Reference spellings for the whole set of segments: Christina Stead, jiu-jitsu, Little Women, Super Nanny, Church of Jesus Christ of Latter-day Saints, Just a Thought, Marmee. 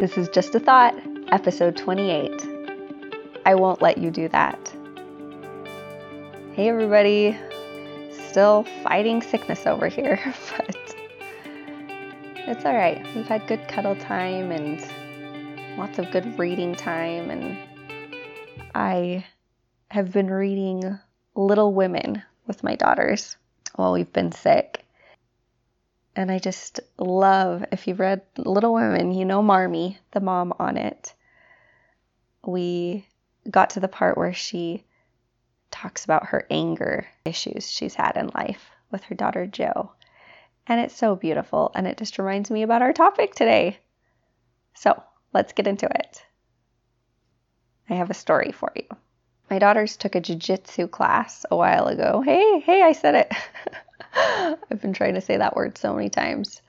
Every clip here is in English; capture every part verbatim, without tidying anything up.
This is Just a Thought, episode twenty-eight. I won't let you do that. Hey everybody, still fighting sickness over here, but it's all right. We've had good cuddle time and lots of good reading time, and I have been reading Little Women with my daughters while we've been sick. And I just love, if you've read Little Women, you know Marmee, the mom on it. We got to the part where she talks about her anger issues she's had in life with her daughter Jo. And it's so beautiful, and it just reminds me about our topic today. So let's get into it. I have a story for you. My daughters took a jiu-jitsu class a while ago. Hey, hey, I said it. I've been trying to say that word so many times.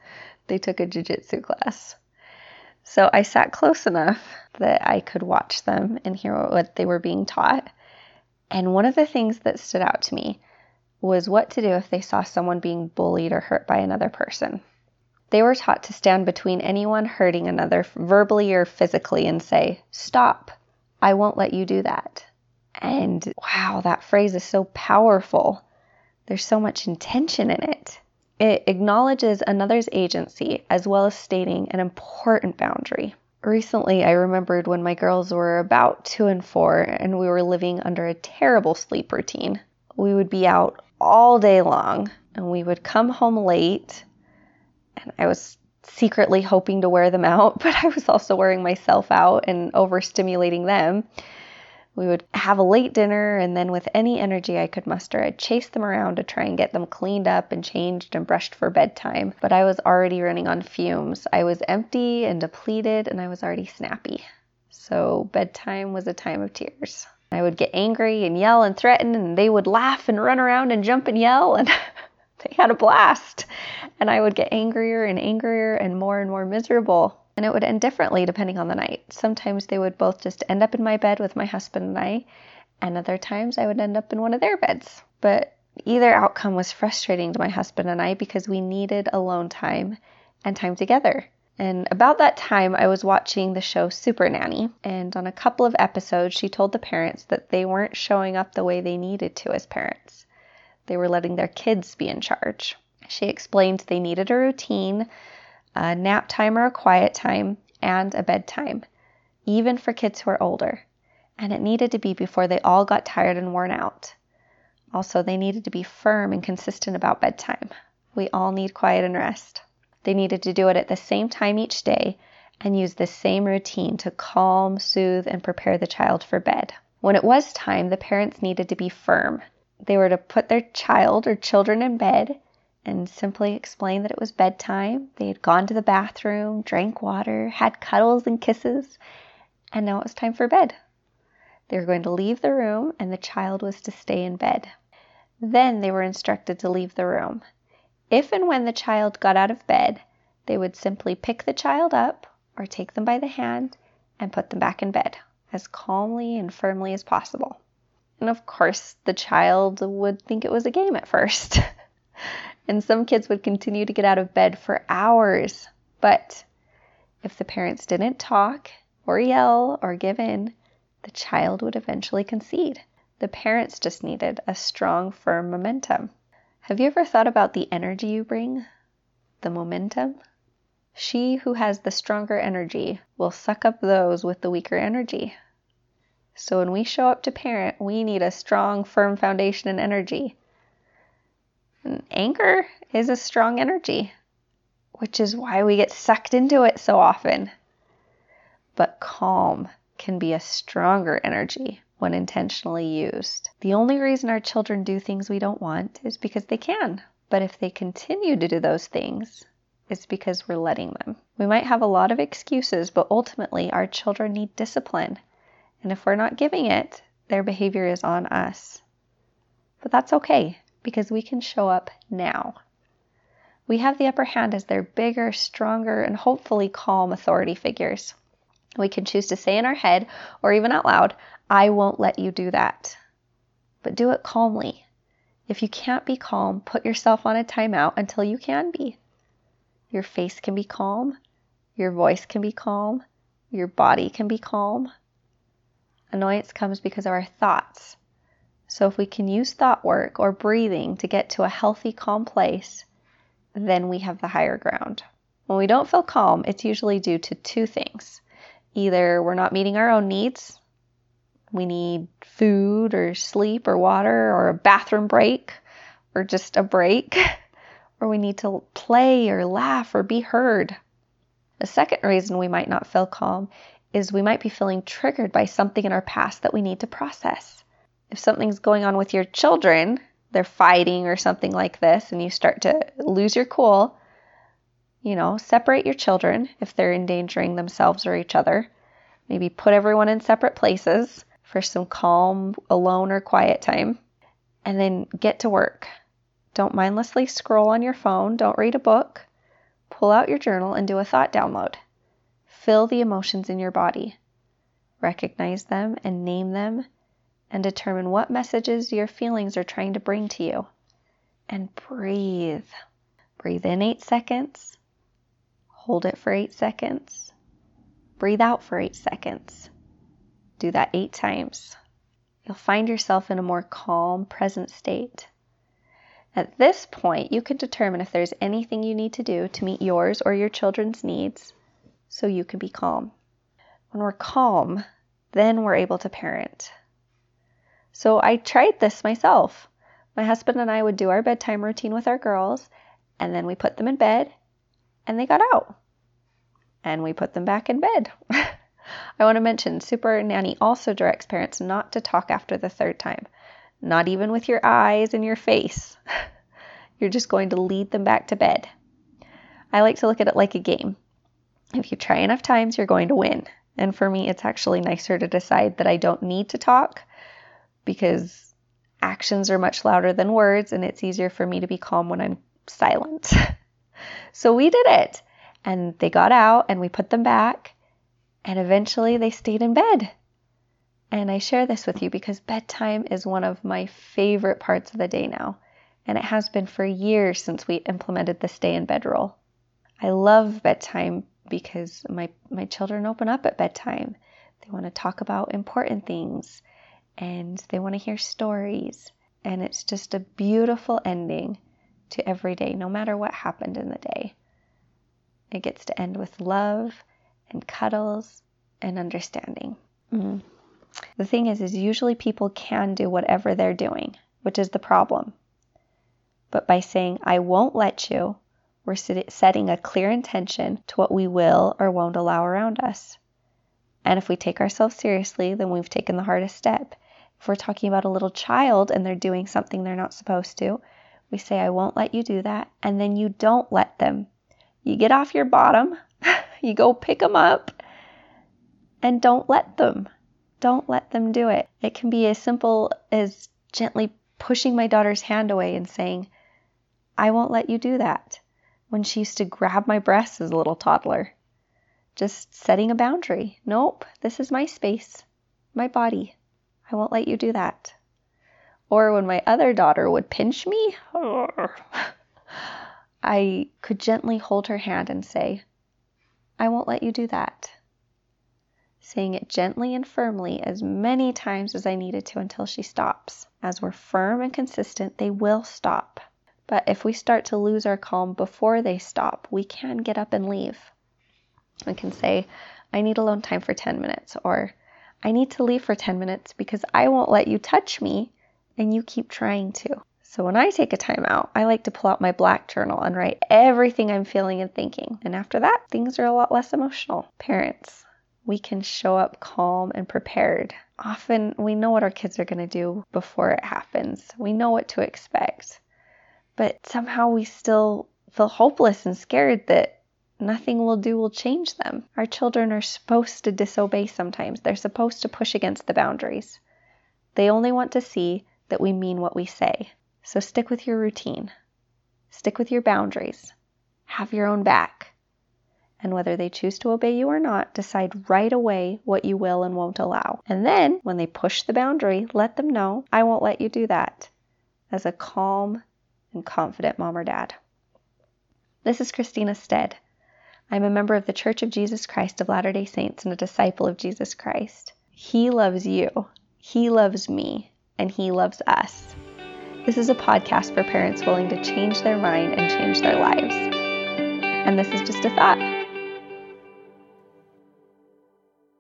They took a jiu-jitsu class. So I sat close enough that I could watch them and hear what they were being taught. And one of the things that stood out to me was what to do if they saw someone being bullied or hurt by another person. They were taught to stand between anyone hurting another verbally or physically and say, "Stop, I won't let you do that." And wow, that phrase is so powerful. There's so much intention in it. It acknowledges another's agency as well as stating an important boundary. Recently, I remembered when my girls were about two and four and we were living under a terrible sleep routine. We would be out all day long and we would come home late, and I was secretly hoping to wear them out, but I was also wearing myself out and overstimulating them. We would have a late dinner, and then with any energy I could muster, I'd chase them around to try and get them cleaned up and changed and brushed for bedtime. But I was already running on fumes. I was empty and depleted, and I was already snappy. So bedtime was a time of tears. I would get angry and yell and threaten, and they would laugh and run around and jump and yell, and they had a blast. And I would get angrier and angrier and more and more miserable. And it would end differently depending on the night. Sometimes they would both just end up in my bed with my husband and I, and other times I would end up in one of their beds. But either outcome was frustrating to my husband and I because we needed alone time and time together. And about that time, I was watching the show Super Nanny, and on a couple of episodes, she told the parents that they weren't showing up the way they needed to as parents. They were letting their kids be in charge. She explained they needed a routine, a nap time or a quiet time, and a bedtime, even for kids who are older. And it needed to be before they all got tired and worn out. Also, they needed to be firm and consistent about bedtime. We all need quiet and rest. They needed to do it at the same time each day and use the same routine to calm, soothe, and prepare the child for bed. When it was time, the parents needed to be firm. They were to put their child or children in bed and simply explained that it was bedtime. They had gone to the bathroom, drank water, had cuddles and kisses, and now it was time for bed. They were going to leave the room, and the child was to stay in bed. Then they were instructed to leave the room. If and when the child got out of bed, they would simply pick the child up or take them by the hand and put them back in bed as calmly and firmly as possible. And of course, the child would think it was a game at first. And some kids would continue to get out of bed for hours. But if the parents didn't talk or yell or give in, the child would eventually concede. The parents just needed a strong, firm momentum. Have you ever thought about the energy you bring? The momentum? She who has the stronger energy will suck up those with the weaker energy. So when we show up to parent, we need a strong, firm foundation and energy. And anger is a strong energy, which is why we get sucked into it so often. But calm can be a stronger energy when intentionally used. The only reason our children do things we don't want is because they can. But if they continue to do those things, it's because we're letting them. We might have a lot of excuses, but ultimately our children need discipline. And if we're not giving it, their behavior is on us. But that's okay, because we can show up now. We have the upper hand as their bigger, stronger, and hopefully calm authority figures. We can choose to say in our head, or even out loud, "I won't let you do that." But do it calmly. If you can't be calm, put yourself on a timeout until you can be. Your face can be calm. Your voice can be calm. your body can be calm. Annoyance comes because of our thoughts. So if we can use thought work or breathing to get to a healthy, calm place, then we have the higher ground. When we don't feel calm, it's usually due to two things. Either we're not meeting our own needs. We need food or sleep or water or a bathroom break or just a break. Or we need to play or laugh or be heard. The second reason we might not feel calm is we might be feeling triggered by something in our past that we need to process. If something's going on with your children, they're fighting or something like this, and you start to lose your cool, you know, separate your children if they're endangering themselves or each other. Maybe put everyone in separate places for some calm, alone, or quiet time. And then get to work. Don't mindlessly scroll on your phone. Don't read a book. Pull out your journal and do a thought download. Feel the emotions in your body. Recognize them and name them and determine what messages your feelings are trying to bring to you. And breathe. Breathe in eight seconds. Hold it for eight seconds. Breathe out for eight seconds. Do that eight times. You'll find yourself in a more calm, present state. At this point, you can determine if there's anything you need to do to meet yours or your children's needs so you can be calm. When we're calm, then we're able to parent. So I tried this myself. My husband and I would do our bedtime routine with our girls, and then we put them in bed, and they got out. And we put them back in bed. I want to mention, Super Nanny also directs parents not to talk after the third time. Not even with your eyes and your face. You're just going to lead them back to bed. I like to look at it like a game. If you try enough times, you're going to win. And for me, it's actually nicer to decide that I don't need to talk, because actions are much louder than words, and it's easier for me to be calm when I'm silent. So we did it, and they got out, and we put them back, and eventually they stayed in bed. And I share this with you because bedtime is one of my favorite parts of the day now, and it has been for years since we implemented the stay in bed rule. I love bedtime because my, my children open up at bedtime. They want to talk about important things, and they want to hear stories, and it's just a beautiful ending to every day, no matter what happened in the day. It gets to end with love and cuddles and understanding. Mm. The thing is, is usually people can do whatever they're doing, which is the problem. But by saying, I won't let you, we're setting a clear intention to what we will or won't allow around us. And if we take ourselves seriously, then we've taken the hardest step. If we're talking about a little child and they're doing something they're not supposed to, we say, I won't let you do that. And then you don't let them. You get off your bottom, you go pick them up, and don't let them. Don't let them do it. It can be as simple as gently pushing my daughter's hand away and saying, I won't let you do that, when she used to grab my breasts as a little toddler. Just setting a boundary. Nope, this is my space, my body. I won't let you do that. Or when my other daughter would pinch me, I could gently hold her hand and say, I won't let you do that. Saying it gently and firmly as many times as I needed to until she stops. As we're firm and consistent, they will stop. But if we start to lose our calm before they stop, we can get up and leave. We can say, I need alone time for ten minutes, or I need to leave for ten minutes because I won't let you touch me and you keep trying to. So when I take a time out, I like to pull out my black journal and write everything I'm feeling and thinking. And after that, things are a lot less emotional. Parents, we can show up calm and prepared. Often we know what our kids are going to do before it happens. We know what to expect. But somehow we still feel hopeless and scared that nothing we'll do will change them. Our children are supposed to disobey sometimes. They're supposed to push against the boundaries. They only want to see that we mean what we say. So stick with your routine. Stick with your boundaries. Have your own back. And whether they choose to obey you or not, decide right away what you will and won't allow. And then, when they push the boundary, let them know, I won't let you do that, as a calm and confident mom or dad. This is Christina Stead. I'm a member of the Church of Jesus Christ of Latter-day Saints and a disciple of Jesus Christ. He loves you, He loves me, and He loves us. This is a podcast for parents willing to change their mind and change their lives. And this is Just a Thought.